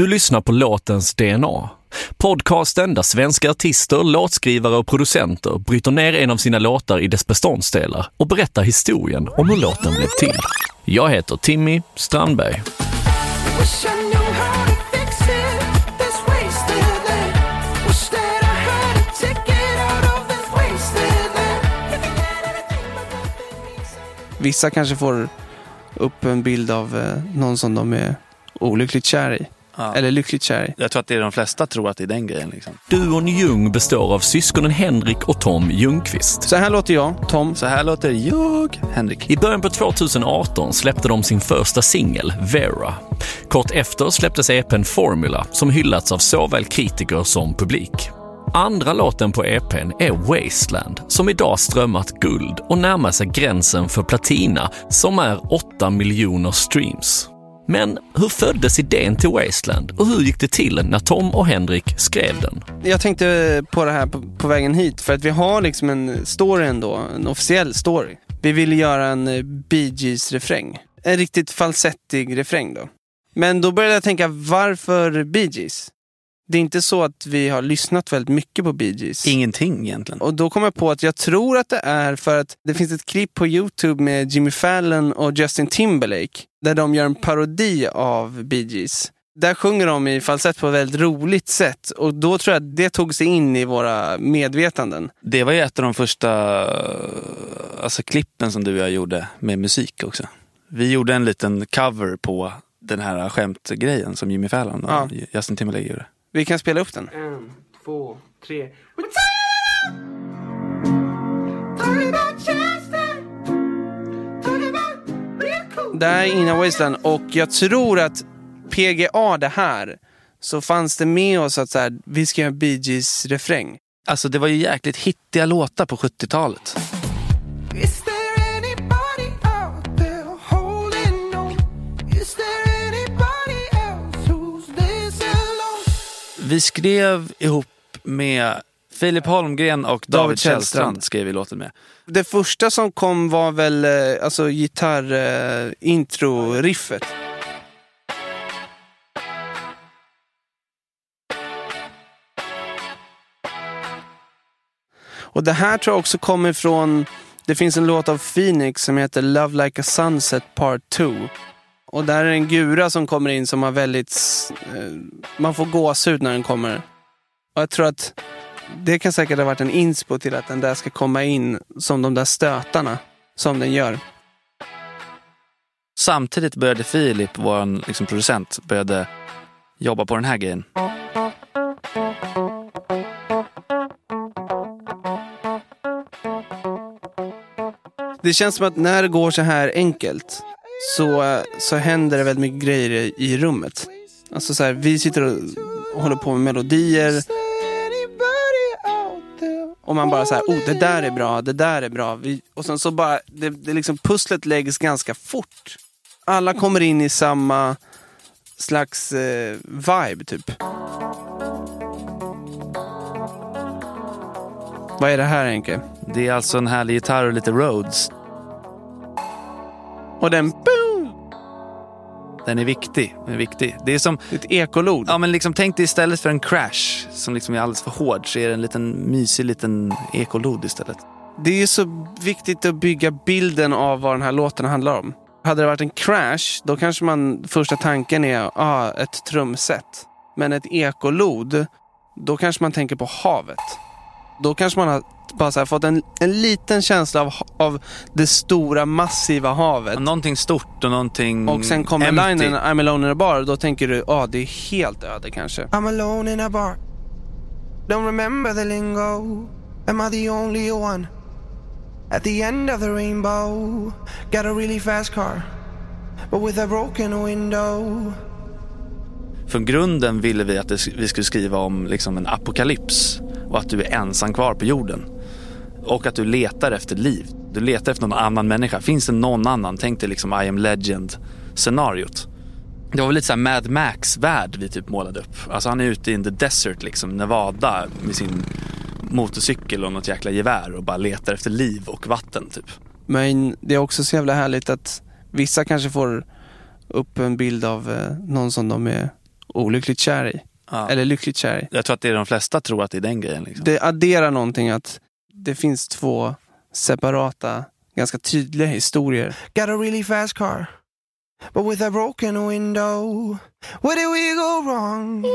Du lyssnar på låtens DNA. Podcasten där svenska artister, låtskrivare och producenter bryter ner en av sina låtar i dess beståndsdelar och berättar historien om hur låten blev till. Jag heter Timmy Strandberg. Vissa kanske får upp en bild av någon som de är olyckligt kär i. Ja. Eller lyckligt kär. Jag tror att det är de flesta tror att det är den grejen liksom. Duon Jung består av syskonen Henrik och Tom Ljungqvist. Så här låter jag, Tom. Så här låter jag, Henrik. I början på 2018 släppte de sin första singel, Vera. Kort efter släpptes EP:n Formula, som hyllats av såväl kritiker som publik. Andra låten på EP:n är Wasteland, som idag strömmat guld och närmar sig gränsen för platina, som är 8 miljoner streams. Men hur föddes idén till Wasteland och hur gick det till när Tom och Henrik skrev den? Jag tänkte på det här på vägen hit, för att vi har liksom en story ändå, en officiell story. Vi ville göra en Bee Gees refräng, en riktigt falsettig refräng då. Men då började jag tänka, varför Bee Gees? Det är inte så att vi har lyssnat väldigt mycket på Bee Gees. Ingenting egentligen. Och då kom jag på att jag tror att det är för att det finns ett klipp på YouTube med Jimmy Fallon och Justin Timberlake där de gör en parodi av Bee Gees. Där sjunger de i falsett på ett väldigt roligt sätt, och då tror jag att det tog sig in i våra medvetanden. Det var ju ett av de första klippen som du och jag gjorde med musik också. Vi gjorde en liten cover på den här skämtgrejen som Jimmy Fallon och Justin Timberlake gjorde. Vi kan spela upp den. 1, 2, 3. Det här är innan Wasteland, och jag tror att PGA det här så fanns det med oss att så här, vi ska göra Bee Gees refräng. Alltså det var ju jäkligt hittiga låtar på 70-talet. Vi skrev ihop med Filip Holmgren och David Kjellstrand skrev vi låten med. Det första som kom var väl gitarrintroriffet. Och det här tror jag också kommer från, det finns en låt av Phoenix som heter Love Like a Sunset Part 2. Och där är en gura som kommer in som har väldigt... Man får gåshud när den kommer. Och jag tror att det kan säkert ha varit en inspo till att den där ska komma in som de där stötarna som den gör. Samtidigt började Filip, vår liksom producent, började jobba på den här grejen. Det känns som att när det går så här enkelt... Så händer det väldigt mycket grejer i rummet. Alltså så här, vi sitter och håller på med melodier. Och man bara så här, det där är bra. Och sen så bara, det liksom pusslet läggs ganska fort. Alla kommer in i samma slags vibe typ. Vad är det här Henke? Det är alltså en härlig gitarr och lite Rhodes. Och den boom! Den är viktig, Det är som ett ekolod. Ja, men liksom tänk dig istället för en crash som liksom är alldeles för hård, så är det en liten mysig liten ekolod istället. Det är så viktigt att bygga bilden av vad den här låten handlar om. Hade det varit en crash, då kanske man första tanken är ett trumset. Men ett ekolod, då kanske man tänker på havet. Då kanske man har bara så här, fått en liten känsla av det stora, massiva havet. Någonting stort och någonting. Och sen kommer linen I'm alone in a bar. Då tänker du, det är helt öde kanske. I'm alone in a bar. Don't remember the lingo. Am I the only one? At the end of the rainbow. Got a really fast car. But with a broken window. Från grunden ville vi att vi skulle skriva om liksom en apokalyps. Och att du är ensam kvar på jorden. Och att du letar efter liv. Du letar efter någon annan människa. Finns det någon annan? Tänk dig liksom I am legend-scenariot. Det var väl lite så här Mad Max-värld vi typ målade upp. Alltså han är ute in the desert liksom, Nevada, med sin motorcykel och något jäkla gevär och bara letar efter liv och vatten typ. Men det är också så jävla härligt att vissa kanske får upp en bild av någon som de är olyckligt kär i. Ja. Eller lyckligt kär i. Jag tror att det är de flesta tror att det är den grejen. Liksom. Det adderar någonting att det finns två separata, ganska tydliga historier. Got a really fast car, but with a broken window. Where did we go wrong?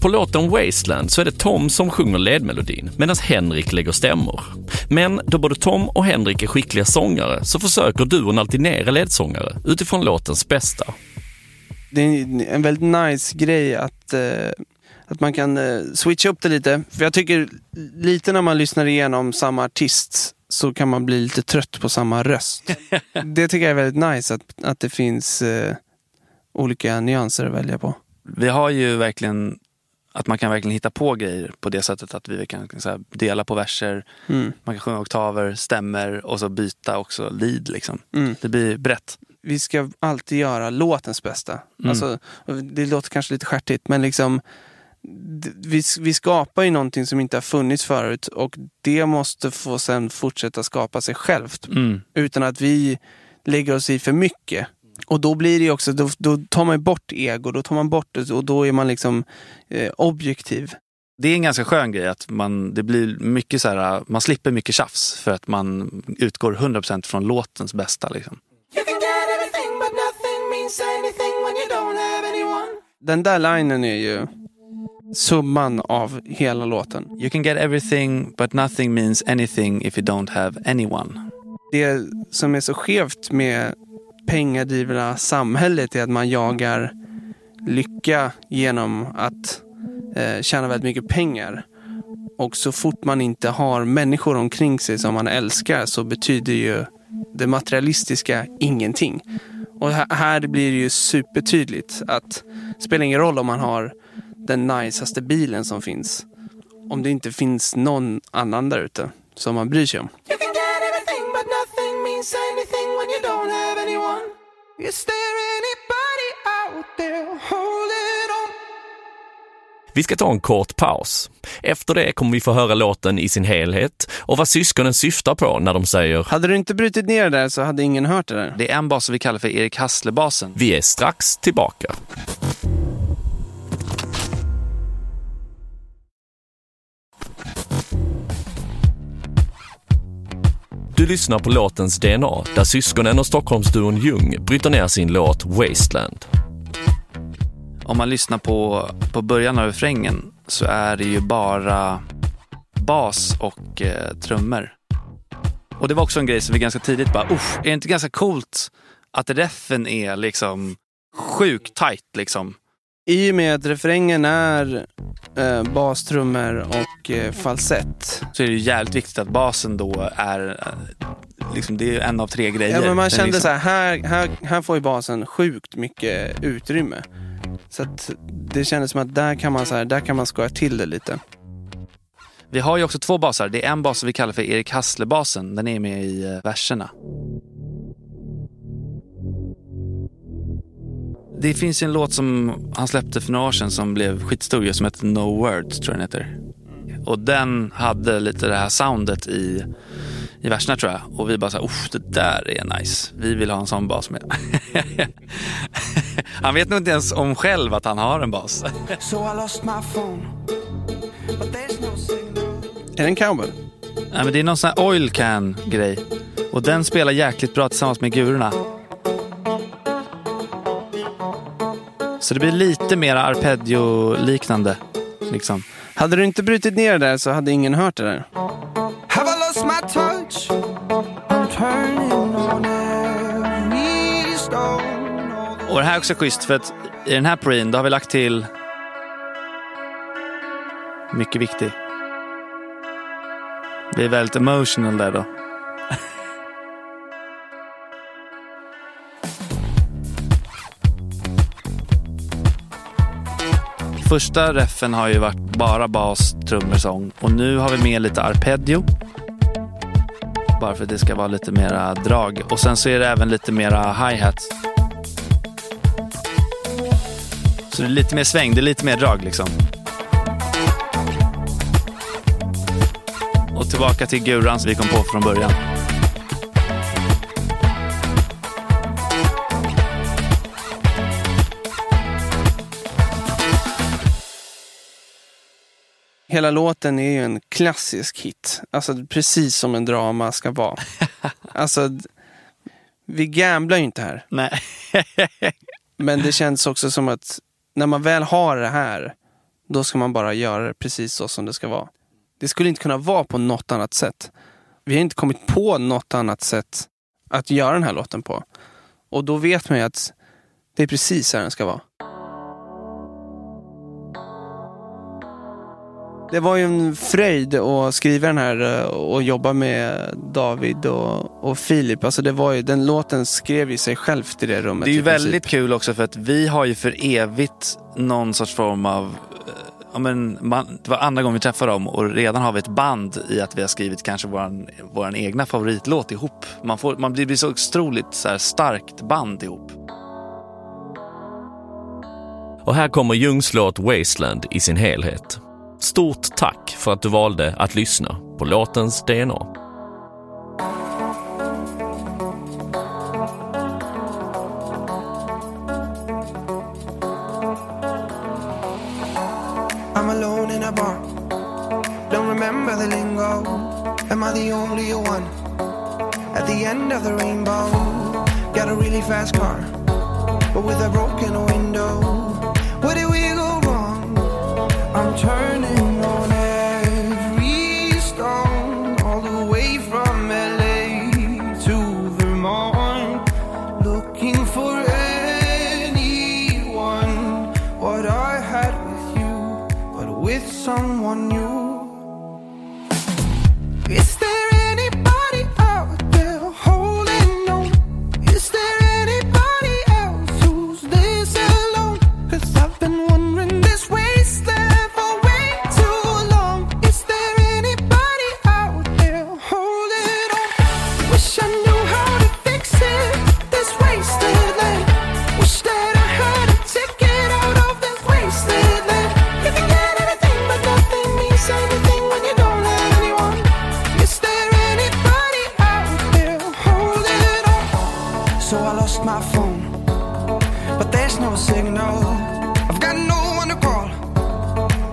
På låten Wasteland så är det Tom som sjunger ledmelodin medan Henrik lägger stämmor. Men då både Tom och Henrik är skickliga sångare så försöker duon alternera ledsångare utifrån låtens bästa. Det är en väldigt nice grej att man kan switcha upp det lite. För jag tycker lite när man lyssnar igenom samma artist så kan man bli lite trött på samma röst. Det tycker jag är väldigt nice att det finns olika nyanser att välja på. Vi har ju verkligen... Att man kan verkligen hitta på grejer på det sättet att vi kan så här, dela på verser, man kan sjunga oktaver, stämmer och så byta också lead liksom. Det blir brett. Vi ska alltid göra låtens bästa. Alltså, det låter kanske lite skärtigt men liksom vi skapar ju någonting som inte har funnits förut och det måste få sen fortsätta skapa sig självt utan att vi lägger oss i för mycket. Och då blir det också, då tar man bort ego, då tar man bort det och då är man liksom objektiv. Det är en ganska skön grej att det blir mycket så här, man slipper mycket tjafs för att man utgår 100% från låtens bästa liksom. Den där linen är ju summan av hela låten. You can get everything but nothing means anything if you don't have anyone. Det som är så skevt med pengadrivna samhället är att man jagar lycka genom att tjäna väldigt mycket pengar. Och så fort man inte har människor omkring sig som man älskar så betyder ju det materialistiska ingenting. Och här blir det ju supertydligt att det spelar ingen roll om man har den najsaste bilen som finns. Om det inte finns någon annan där ute som man bryr sig om. Vi ska ta en kort paus. Efter det kommer vi få höra låten i sin helhet och vad syskonen syftar på när de säger: hade du inte brutit ner det där så hade ingen hört det där. Det är en bas som vi kallar för Erik Hasslebasen. Vi är strax tillbaka. Du lyssnar på låtens DNA där syskonen och Stockholmsduon Jung bryter ner sin låt Wasteland. Om man lyssnar på början av refrängen så är det ju bara bas och trummor. Och det var också en grej som vi ganska tidigt bara, är det inte ganska coolt att reffen är liksom sjukt tajt liksom? I och med att refrängen är bastrummor och falsett så är det ju jävligt viktigt att basen då är liksom, det är en av tre grejer. Ja, men man kände liksom... så här får ju basen sjukt mycket utrymme. Så att det kändes som att där kan man skoja till det lite. Vi har ju också två basar. Det är en bas som vi kallar för Erik Hasslebasen. Den är med i verserna. Det finns ju en låt som han släppte för några år sedan som blev skitstor som heter No Words, tror jag den heter. Och den hade lite det här soundet i verserna, tror jag. Och vi bara så här, det där är nice. Vi vill ha en sån bas med. Han vet nog inte ens om själv att han har en bas. Är det en cowboy? Nej, men det är någon sån här oil can-grej. Och den spelar jäkligt bra tillsammans med gurorna. Så det blir lite mer arpeggio-liknande liksom. Hade du inte brutit ner det där så hade ingen hört det där. Have I lost my touch? I'm turning on every stone. Och det här är också schysst för att i den här preen då har vi lagt till mycket viktig. Det är väldigt emotional där då. Första reffen har ju varit bara bas, trummersång. Och nu har vi med lite arpeggio. Bara för att det ska vara lite mera drag. Och sen så är det även lite mera hi-hats. Så det är lite mer sväng, det är lite mer drag liksom. Och tillbaka till guran som vi kom på från början. Hela låten är ju en klassisk hit. Alltså precis som en drama ska vara. Alltså, vi gamblar ju inte här. Nej. Men det känns också som att när man väl har det här, då ska man bara göra det precis så som det ska vara. Det skulle inte kunna vara på något annat sätt. Vi har inte kommit på något annat sätt att göra den här låten på. Och då vet man ju att det är precis här den ska vara. Det var ju en fröjd att skriva den här och jobba med David och Filip. Alltså det var ju, den låten skrev ju sig själv till det rummet. Det är ju väldigt kul också för att vi har ju för evigt någon sorts form av... Ja, men det var andra gången vi träffade dem och redan har vi ett band i att vi har skrivit kanske våran egna favoritlåt ihop. Man blir så otroligt så här starkt band ihop. Och här kommer Jungs låt Wasteland i sin helhet. Stort tack för att du valde att lyssna på låtens DNA. I'm alone in a bar. Don't remember the lingo. Am I the only one at the end of the rainbow? Got a really fast car, but with a broken window. Where did we go wrong? I'm turning on every stone, all the way from LA to Vermont, looking for anyone. What I had with you, but with someone new. Is there anybody out there holding on? Is there anybody else who's this alone? 'Cause I've been wondering this wasteland. Signal. I've got no one to call.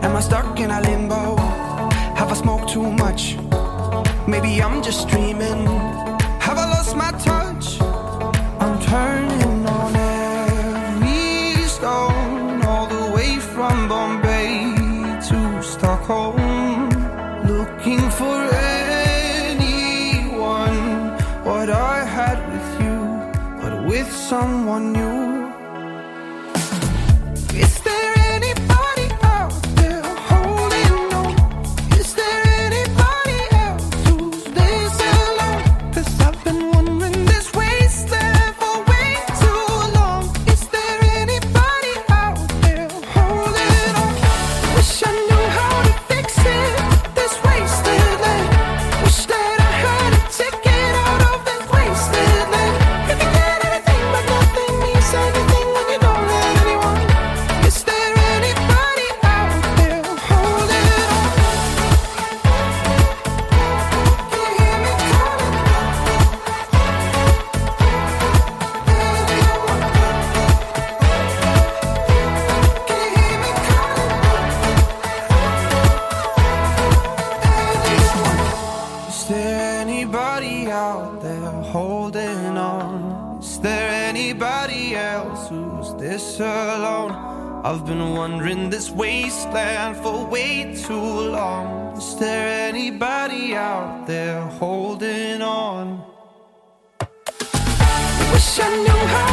Am I stuck in a limbo? Have I smoked too much? Maybe I'm just dreaming. Have I lost my touch? I'm turning on every stone, all the way from Bombay to Stockholm, looking for anyone. What I had with you, but with someone new. Wish I knew how.